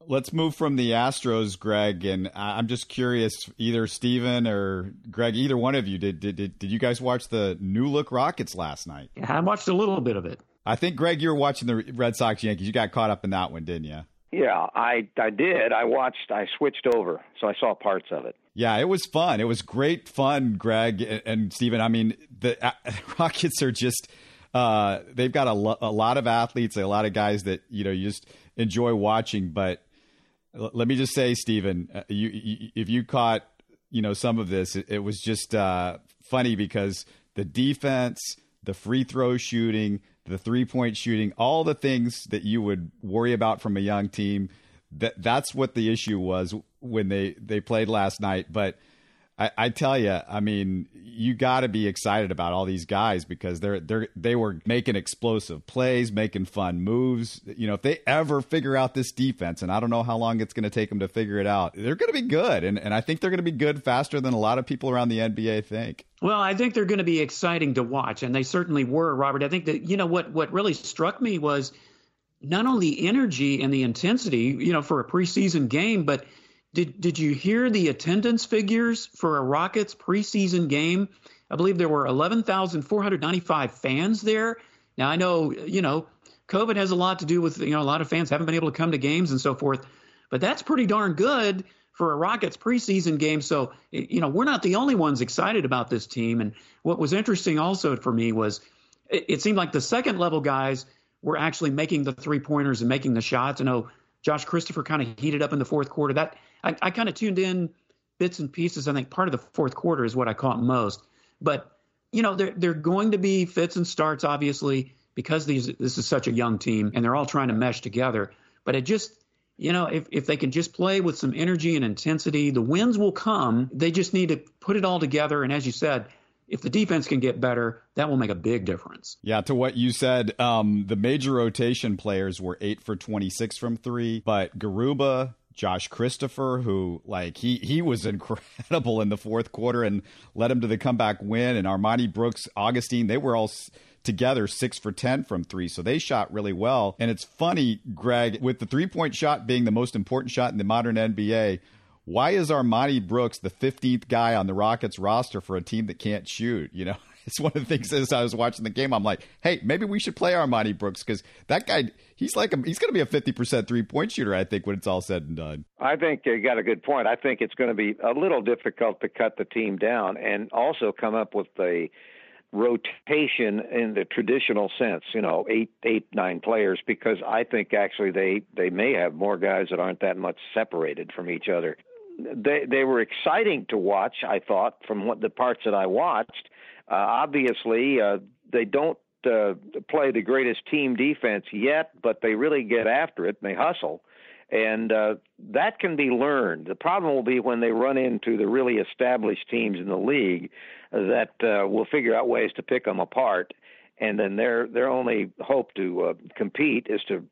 Let's move from the Astros, Greg. And I'm just curious, either Steven or Greg, either one of you, did, did, did, did you guys watch the New Look Rockets last night? Yeah, I watched a little bit of it. I think, Greg, you were watching the Red Sox Yankees. You got caught up in that one, didn't you? Yeah, I, I did. I watched. I switched over, so I saw parts of it. Yeah, it was fun. It was great fun, Greg and, and Steven. I mean, the uh, Rockets are just uh, – they've got a, lo- a lot of athletes, a lot of guys that, you know, you just enjoy watching. But l- let me just say, Steven, uh, you, you, if you caught, you know, some of this, it, it was just uh, funny because the defense, the free throw shooting – the three-point shooting, all the things that you would worry about from a young team, that that's what the issue was when they, they played last night. But I, I tell you, I mean, you got to be excited about all these guys because they're they're they were making explosive plays, making fun moves. You know, if they ever figure out this defense, and I don't know how long it's going to take them to figure it out, they're going to be good, and and I think they're going to be good faster than a lot of people around the N B A think. Well, I think they're going to be exciting to watch, and they certainly were, Robert. I think that, you know, what, what really struck me was not only the energy and the intensity, you know, for a preseason game, but did did you hear the attendance figures for a Rockets preseason game? I believe there were eleven thousand four hundred ninety-five fans there. Now, I know, you know, COVID has a lot to do with, you know, a lot of fans haven't been able to come to games and so forth, but that's pretty darn good for a Rockets preseason game. So, you know, we're not the only ones excited about this team. And what was interesting also for me was it, it seemed like the second level guys were actually making the three pointers and making the shots. I know Josh Christopher kind of heated up in the fourth quarter. That I, I kind of tuned in bits and pieces. I think part of the fourth quarter is what I caught most. But, you know, there, there are going to be fits and starts, obviously, because these this is such a young team and they're all trying to mesh together. But it just, you know, if, if they can just play with some energy and intensity, the wins will come. They just need to put it all together. And as you said, if the defense can get better, that will make a big difference. Yeah, to what you said, um, the major rotation players were eight for twenty-six from three, but Garuba, Josh Christopher, who, like, he he was incredible in the fourth quarter and led him to the comeback win, and Armoni Brooks, Augustin, they were all s- together six for ten from three, so they shot really well. And it's funny, Greg, with the three-point shot being the most important shot in the modern N B A, why is Armoni Brooks the fifteenth guy on the Rockets roster for a team that can't shoot? You know, it's one of the things as I was watching the game, I'm like, hey, maybe we should play Armoni Brooks because that guy, he's like, a, he's going to be a fifty percent three-point shooter, I think, when it's all said and done. I think you got a good point. I think it's going to be a little difficult to cut the team down and also come up with a rotation in the traditional sense, you know, eight, eight, nine players, because I think actually they, they may have more guys that aren't that much separated from each other. They they were exciting to watch, I thought, from what the parts that I watched. Uh, obviously, uh, they don't uh, play the greatest team defense yet, but they really get after it and they hustle. And uh, that can be learned. The problem will be when they run into the really established teams in the league that uh, will figure out ways to pick them apart. and then their their only hope to uh, compete is to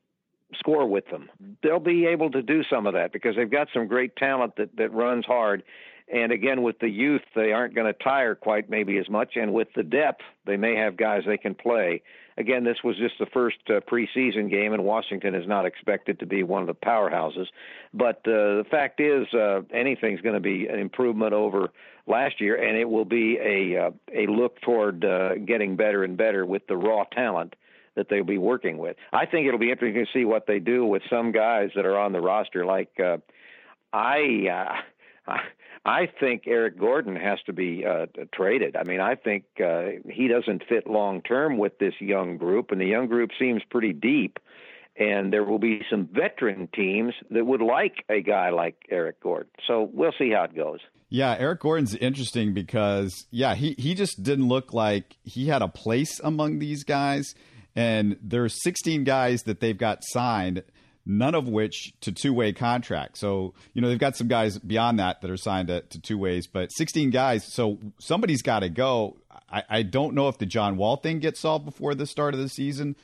score with them. They'll be able to do some of that because they've got some great talent that, that runs hard. And again, with the youth, they aren't going to tire quite maybe as much. And with the depth, they may have guys they can play. Again, this was just the first uh, preseason game, and Washington is not expected to be one of the powerhouses. But uh, the fact is, uh, anything's going to be an improvement over last year, and it will be a uh, a look toward uh, getting better and better with the raw talent that they'll be working with. I think it'll be interesting to see what they do with some guys that are on the roster. Like uh, I, uh, I think Eric Gordon has to be uh, traded. I mean, I think uh, he doesn't fit long term with this young group, and the young group seems pretty deep. And there will be some veteran teams that would like a guy like Eric Gordon. So we'll see how it goes. Yeah, Eric Gordon's interesting because, yeah, he he just didn't look like he had a place among these guys. And there's sixteen guys that they've got signed, none of which to two-way contracts. So, you know, they've got some guys beyond that that are signed to, to two ways, but sixteen guys. So somebody's got to go. I, I don't know if the John Wall thing gets solved before the start of the season,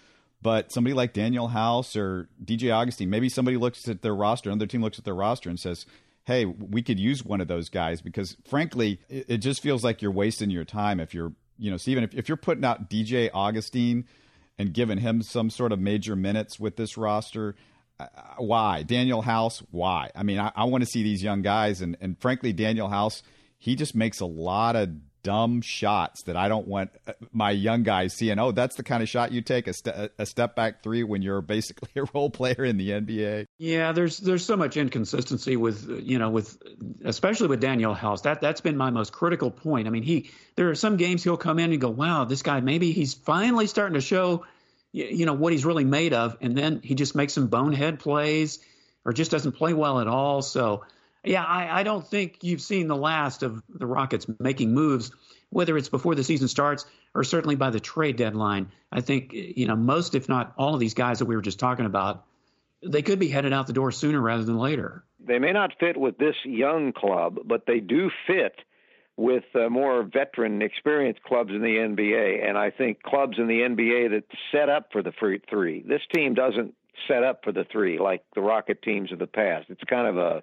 but somebody like Danuel House or D J. Augustin, maybe somebody looks at their roster, another team looks at their roster and says, hey, we could use one of those guys because, frankly, it, it just feels like you're wasting your time if you're, you know, Steven, if, if you're putting out D J. Augustin and giving him some sort of major minutes with this roster. Uh, why? Danuel House, why? I mean, I, I want to see these young guys. And, and frankly, Danuel House, he just makes a lot of dumb shots that I don't want my young guys seeing. Oh, that's the kind of shot you take, a, st- a step back three when you're basically a role player in the N B A. Yeah, there's there's so much inconsistency with, you know, with especially with Danuel House. That, that's been my most critical point. I mean, he there are some games he'll come in and go, wow, this guy, maybe he's finally starting to show, you know, what he's really made of. And then he just makes some bonehead plays or just doesn't play well at all. So, yeah, I, I don't think you've seen the last of the Rockets making moves, whether it's before the season starts or certainly by the trade deadline. I think, you know, most, if not all of these guys that we were just talking about, they could be headed out the door sooner rather than later. They may not fit with this young club, but they do fit with uh, more veteran experienced clubs in the N B A. And I think clubs in the N B A that set up for the free three. This team doesn't set up for the three like the Rocket teams of the past. It's kind of a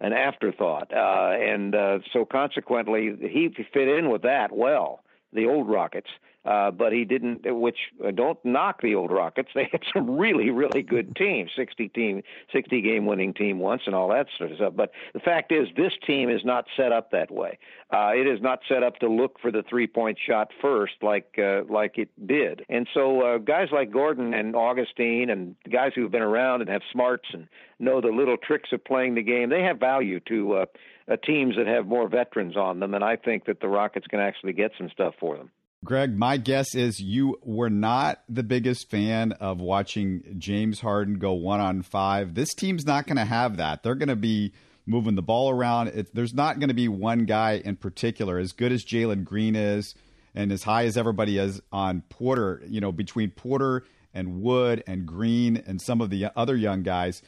an afterthought. Uh, and uh, so consequently, he fit in with that well, the old Rockets, uh, but he didn't, which uh, don't knock the old Rockets. They had some really, really good teams, sixty team, sixty game winning team once and all that sort of stuff. But the fact is this team is not set up that way. Uh, it is not set up to look for the three-point shot first like uh, like it did. And so uh, guys like Gordon and Augustin and guys who have been around and have smarts and know the little tricks of playing the game, they have value to uh, uh, teams that have more veterans on them, and I think that the Rockets can actually get some stuff for them. Greg, my guess is you were not the biggest fan of watching James Harden go one on five. This team's not going to have that. They're going to be moving the ball around. It, there's not going to be one guy in particular. As good as Jalen Green is and as high as everybody is on Porter, you know, between Porter and Wood and Green and some of the other young guys,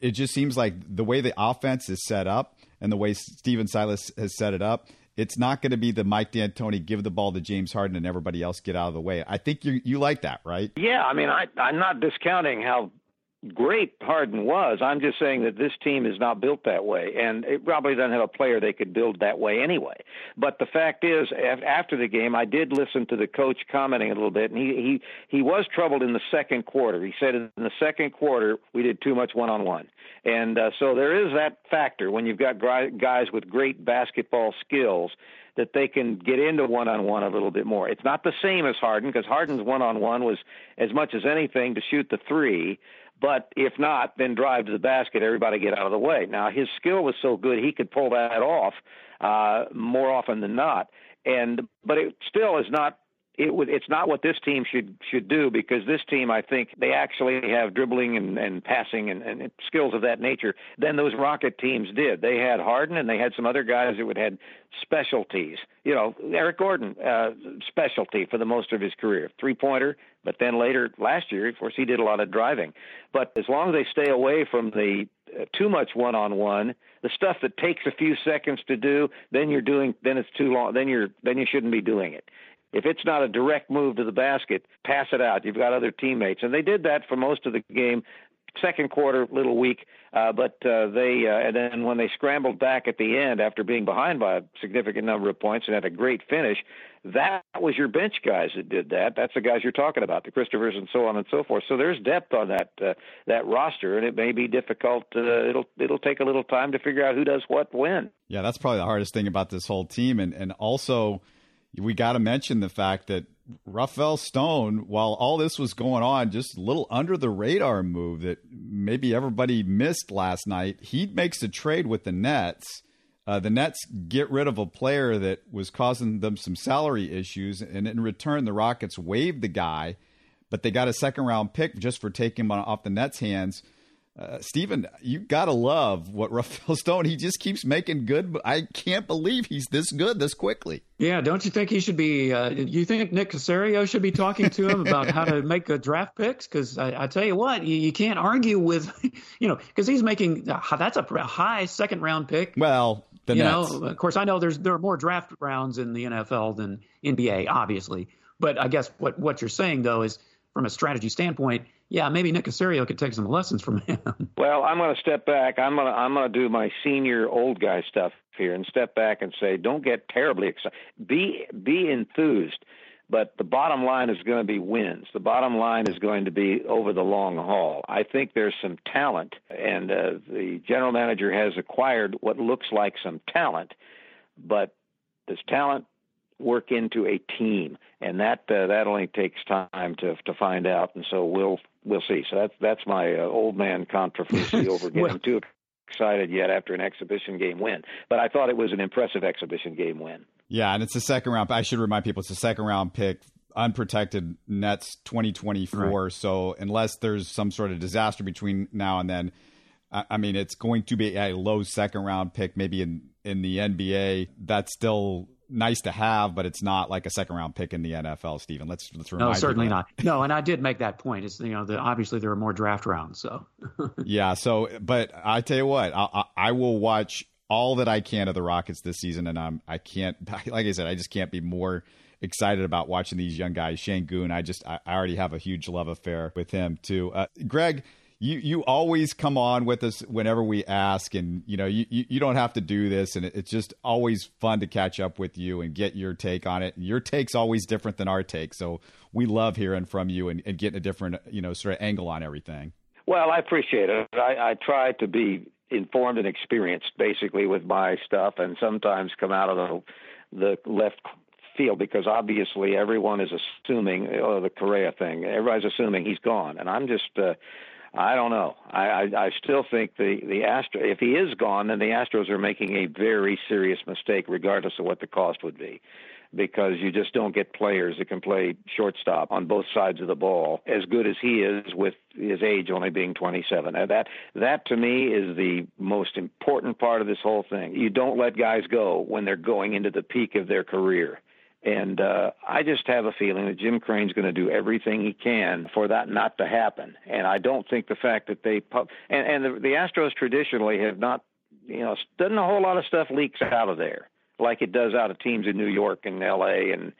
it just seems like the way the offense is set up and the way Steven Silas has set it up, it's not going to be the Mike D'Antoni give the ball to James Harden and everybody else get out of the way. I think you you like that, right? Yeah, I mean, I, I'm not discounting how great Harden was. I'm just saying that this team is not built that way, and it probably doesn't have a player they could build that way anyway. But the fact is, after the game, I did listen to the coach commenting a little bit, and he he, he was troubled in the second quarter. He said in the second quarter, we did too much one-on-one. And uh, so there is that factor when you've got guys with great basketball skills that they can get into one-on-one a little bit more. It's not the same as Harden, because Harden's one-on-one was as much as anything to shoot the three. But if not, then drive to the basket, everybody get out of the way. Now, his skill was so good, he could pull that off uh, more often than not. And But it still is not it would, it's not what this team should should do, because this team, I think, they actually have dribbling and, and passing and, and skills of that nature than those Rocket teams did. They had Harden, and they had some other guys that would had specialties. You know, Eric Gordon, uh, specialty for the most of his career, three-pointer. But then later last year, of course, he did a lot of driving. But as long as they stay away from the uh, too much one-on-one, the stuff that takes a few seconds to do, then you're doing, then it's too long. Then you're, then you shouldn't be doing it. If it's not a direct move to the basket, pass it out. You've got other teammates. And they did that for most of the game. Second quarter, little weak, uh, but uh, they uh, and then when they scrambled back at the end after being behind by a significant number of points and had a great finish, that was your bench guys that did that. That's the guys you're talking about, the Christophers and so on and so forth. So there's depth on that uh, that roster, and it may be difficult. Uh, it'll it'll take a little time to figure out who does what when. Yeah, that's probably the hardest thing about this whole team, and and also we got to mention the fact that Rafael Stone, while all this was going on, just a little under the radar move that maybe everybody missed last night. He makes a trade with the Nets. Uh, the Nets get rid of a player that was causing them some salary issues, and in return, the Rockets waived the guy, but they got a second round pick just for taking him on, off the Nets' hands. Uh, Steven, you gotta love what Rafael Stone. He just keeps making good. I can't believe he's this good this quickly. Yeah, don't you think he should be? Uh, you think Nick Caserio should be talking to him about how to make good draft picks? Because I, I tell you what, you, you can't argue with, you know, because he's making uh, that's a high second round pick. Well, the you Nets. know, of course, I know there's there are more draft rounds in the N F L than N B A, obviously. But I guess what what you're saying though is from a strategy standpoint. Yeah, maybe Nick Caserio could take some lessons from him. Well, I'm going to step back. I'm going to I'm going to do my senior old guy stuff here and step back and say, don't get terribly excited. Be be enthused, but the bottom line is going to be wins. The bottom line is going to be over the long haul. I think there's some talent, and uh, the general manager has acquired what looks like some talent, but this talent work into a team, and that uh, that only takes time to to find out, and so we'll we'll see. So that's that's my uh, old man controversy over getting well, too excited yet after an exhibition game win. But I thought it was an impressive exhibition game win. Yeah, and it's a second round. I should remind people it's a second round pick, unprotected Nets twenty twenty-four. Right. So unless there's some sort of disaster between now and then, I, I mean it's going to be a low second round pick. Maybe in in the N B A, that's still nice to have, but it's not like a second round pick in the N F L, Steven. Let's let's remind No, certainly not. No, and I did make that point. It's you know, the, obviously there are more draft rounds, so. Yeah, so but I tell you what, I, I I will watch all that I can of the Rockets this season, and I'm I can't like I said, I just can't be more excited about watching these young guys. Shane Goon, I just I, I already have a huge love affair with him too. Uh, Greg, You you always come on with us whenever we ask, and you know you, you, you don't have to do this, and it, it's just always fun to catch up with you and get your take on it. And your take's always different than our take, so we love hearing from you and, and getting a different you know sort of angle on everything. Well, I appreciate it. I, I try to be informed and experienced, basically, with my stuff, and sometimes come out of the the left field, because obviously everyone is assuming oh, the Correa thing. Everybody's assuming he's gone, and I'm just. Uh, I don't know. I, I, I still think the, the Astro. If he is gone, then the Astros are making a very serious mistake, regardless of what the cost would be, because you just don't get players that can play shortstop on both sides of the ball as good as he is, with his age only being twenty-seven. And that, that to me is the most important part of this whole thing. You don't let guys go when they're going into the peak of their career. And uh, I just have a feeling that Jim Crane's going to do everything he can for that not to happen. And I don't think the fact that they pub- – and, and the, the Astros traditionally have not – you know, doesn't a whole lot of stuff leaks out of there like it does out of teams in New York and L A and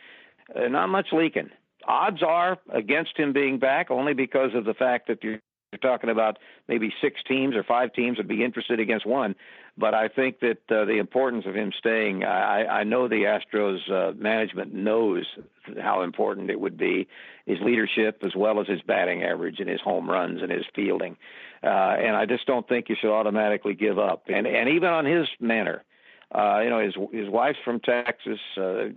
uh, not much leaking. Odds are against him being back only because of the fact that you're talking about maybe six teams or five teams would be interested against one. But I think that uh, the importance of him staying, I, I know the Astros uh, management knows how important it would be, his leadership as well as his batting average and his home runs and his fielding. Uh, and I just don't think you should automatically give up. And, and even on his manner, uh, you know, his his wife's from Texas. Uh,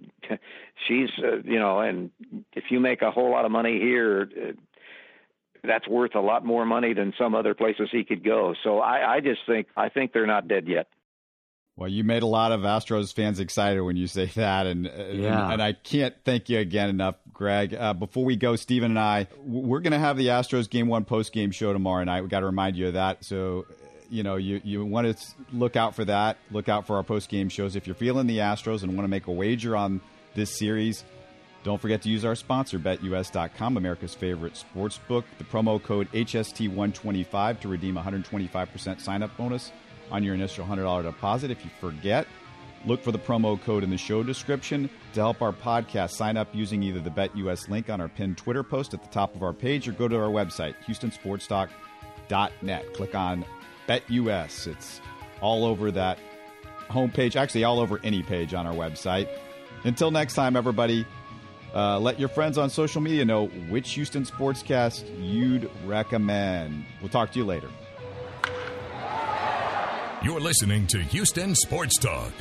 she's, uh, you know, and if you make a whole lot of money here, uh, that's worth a lot more money than some other places he could go. So I, I just think I think they're not dead yet. Well, you made a lot of Astros fans excited when you say that. And, yeah. and, and I can't thank you again enough, Greg. Uh, before we go, Steven and I, we're going to have the Astros Game one post-game show tomorrow night. We got to remind you of that. So, you know, you, you want to look out for that. Look out for our post-game shows. If you're feeling the Astros and want to make a wager on this series, don't forget to use our sponsor, Bet U S dot com, America's favorite sportsbook. The promo code H S T one twenty-five to redeem one hundred twenty-five percent sign-up bonus on your initial one hundred dollars deposit. If you forget, Look for the promo code in the show description to help our podcast. Sign up using either the BetUS link on our pinned Twitter post at the top of our page or go to our website, houston sports talk dot net. Click on BetUS. It's all over that homepage, actually all over any page on our website. Until next time, everybody, uh, let your friends on social media know which Houston sportscast you'd recommend. We'll talk to you later. You're listening to Houston Sports Talk.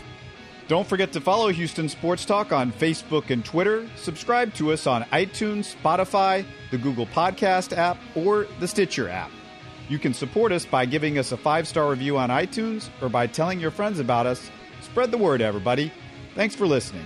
Don't forget to follow Houston Sports Talk on Facebook and Twitter. Subscribe to us on iTunes, Spotify, the Google Podcast app, or the Stitcher app. You can support us by giving us a five-star review on iTunes or by telling your friends about us. Spread the word, everybody. Thanks for listening.